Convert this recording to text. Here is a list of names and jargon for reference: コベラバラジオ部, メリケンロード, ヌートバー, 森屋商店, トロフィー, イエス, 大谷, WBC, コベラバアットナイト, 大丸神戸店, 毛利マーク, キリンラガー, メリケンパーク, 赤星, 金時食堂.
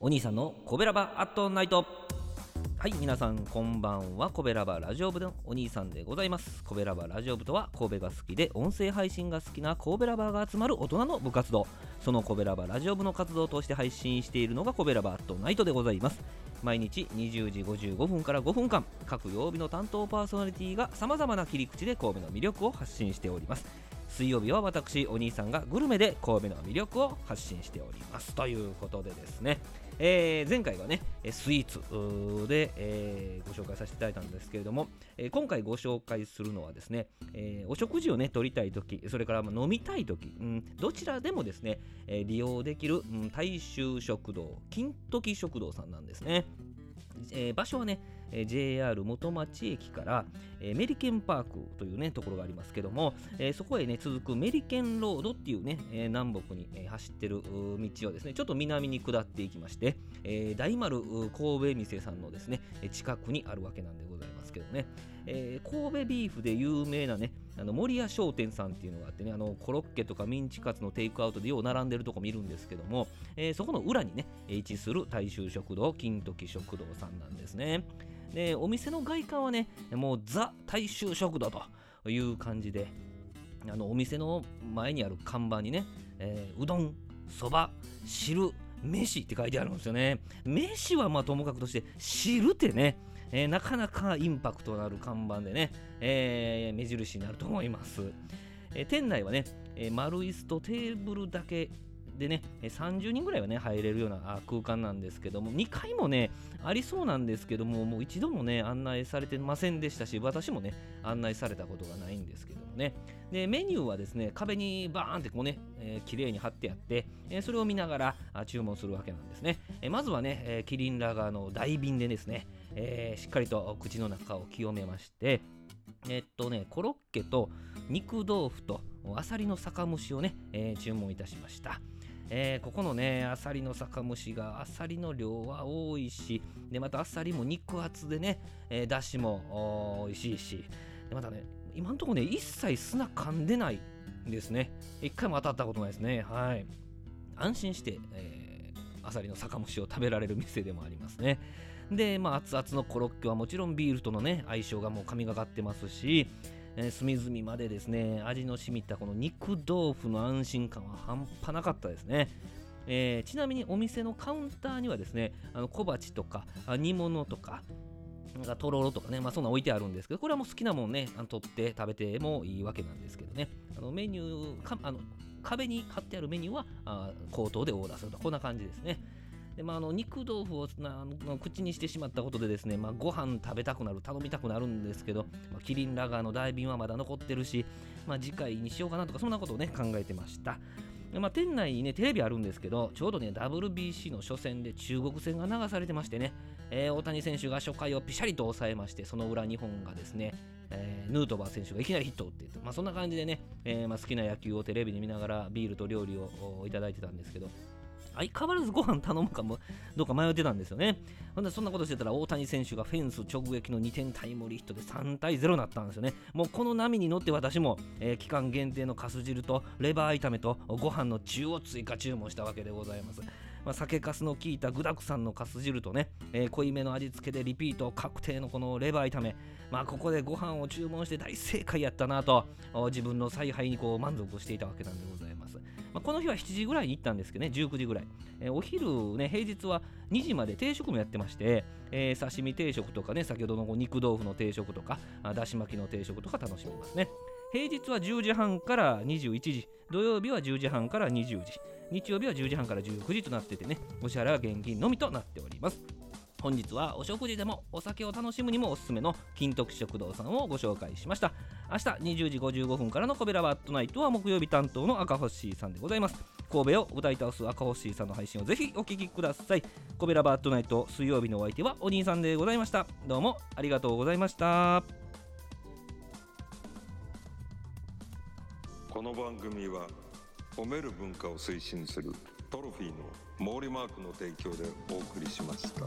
お兄さんのコベラバアットナイト。はい、皆さんこんばんは。コベラバラジオ部のお兄さんでございます。コベラバラジオ部とは、神戸が好きで音声配信が好きなコベラバが集まる大人の部活動、そのコベラバラジオ部の活動を通して配信しているのがコベラバアットナイトでございます。毎日20時55分から5分間、各曜日の担当パーソナリティが様々な切り口で神戸の魅力を発信しております。水曜日は私お兄さんがグルメで神戸の魅力を発信しておりますということでですね、前回はねスイーツで、ご紹介させていただいたんですけれども、今回ご紹介するのはですね、お食事をね取りたいとき、それから飲みたいとき、どちらでもですね、利用できる、大衆食堂金時食堂さんなんですね。場所はね、JR 元町駅から、メリケンパークというねところがありますけども、そこへね続くメリケンロードっていうね、南北に、走ってる道をですねちょっと南に下っていきまして、大丸神戸店さんのですね近くにあるわけなんでございますけどね、神戸ビーフで有名なね森屋商店さんっていうのがあってね、コロッケとかミンチカツのテイクアウトでよう並んでるとこ見るんですけども、そこの裏にね位置する大衆食堂金時食堂さんなんですね。でお店の外観はねもうザ大衆食堂という感じで、お店の前にある看板にね、うどんそば汁飯って書いてあるんですよね。飯はまあともかくとして汁ってね、なかなかインパクトのある看板でね、目印になると思います。店内はね、丸椅子とテーブルだけでね30人ぐらいはね入れるような空間なんですけども、2階もねありそうなんですけども、もう一度もね案内されてませんでしたし、私もね案内されたことがないんですけどもね。でメニューはですね壁にバーンってこうね、綺麗に貼ってあって、それを見ながら注文するわけなんですね。まずはね、キリンラガーの大瓶でですね、しっかりと口の中を清めまして、コロッケと肉豆腐とあさりの酒蒸しをね、注文いたしました。ここのねあさりの酒蒸しがあさりの量は多いし、でまたあさりも肉厚でね、だしもおいしいし、でまたね今のところね一切砂噛んでないんですね。一回も当たったことないですね。はい、安心して、あさりの酒蒸しを食べられる店でもありますね。で熱々のコロッケはもちろんビールとのね相性がもう神がかってますし、隅々までですね味の染みたこの肉豆腐の安心感は半端なかったですね。ちなみにお店のカウンターにはですね小鉢とか煮物とかとろろとかね、そんな置いてあるんですけど、これはもう好きなもんね取って食べてもいいわけなんですけどね。メニューか壁に貼ってあるメニューは口頭でオーダーすると、こんな感じですね。で肉豆腐を口にしてしまったことでですね、ご飯食べたくなる、頼みたくなるんですけど、キリンラガーの大瓶はまだ残ってるし、次回にしようかなとか、そんなことをね考えてました。で店内にねテレビあるんですけど、ちょうどね WBC の初戦で中国戦が流されてましてね、大谷選手が初回をピシャリと抑えまして、その裏日本がですね、ヌートバー選手がいきなりヒットを打っていて、そんな感じでね、好きな野球をテレビで見ながらビールと料理をいただいてたんですけど、相変わらずご飯頼むかもどうか迷ってたんですよね。そんなことしてたら大谷選手がフェンス直撃の2点タイムリーヒットで3対0になったんですよね。もうこの波に乗って私も、期間限定のカス汁とレバー炒めとご飯の中を追加注文したわけでございます。酒粕の効いた具だくさんのカス汁とね、濃いめの味付けでリピート確定のこのレバー炒め、ここでご飯を注文して大正解やったなと自分の采配にこう満足していたわけなんでございます。この日は7時ぐらいに行ったんですけどね、19時ぐらい、お昼ね平日は2時まで定食もやってまして、刺身定食とかね、先ほどの肉豆腐の定食とかだし巻きの定食とか楽しみますね。平日は10時半から21時、土曜日は10時半から20時、日曜日は10時半から19時となっててね、お支払いは現金のみとなっております。本日はお食事でもお酒を楽しむにもおすすめの金時食堂さんをご紹介しました。明日20時55分からのコベラバットナイトは木曜日担当の赤星さんでございます。神戸を歌い倒す赤星さんの配信をぜひお聞きください。コベラバットナイト、水曜日のお相手はお兄さんでございました。どうもありがとうございました。この番組は褒める文化を推進するトロフィーの毛利マークの提供でお送りしました。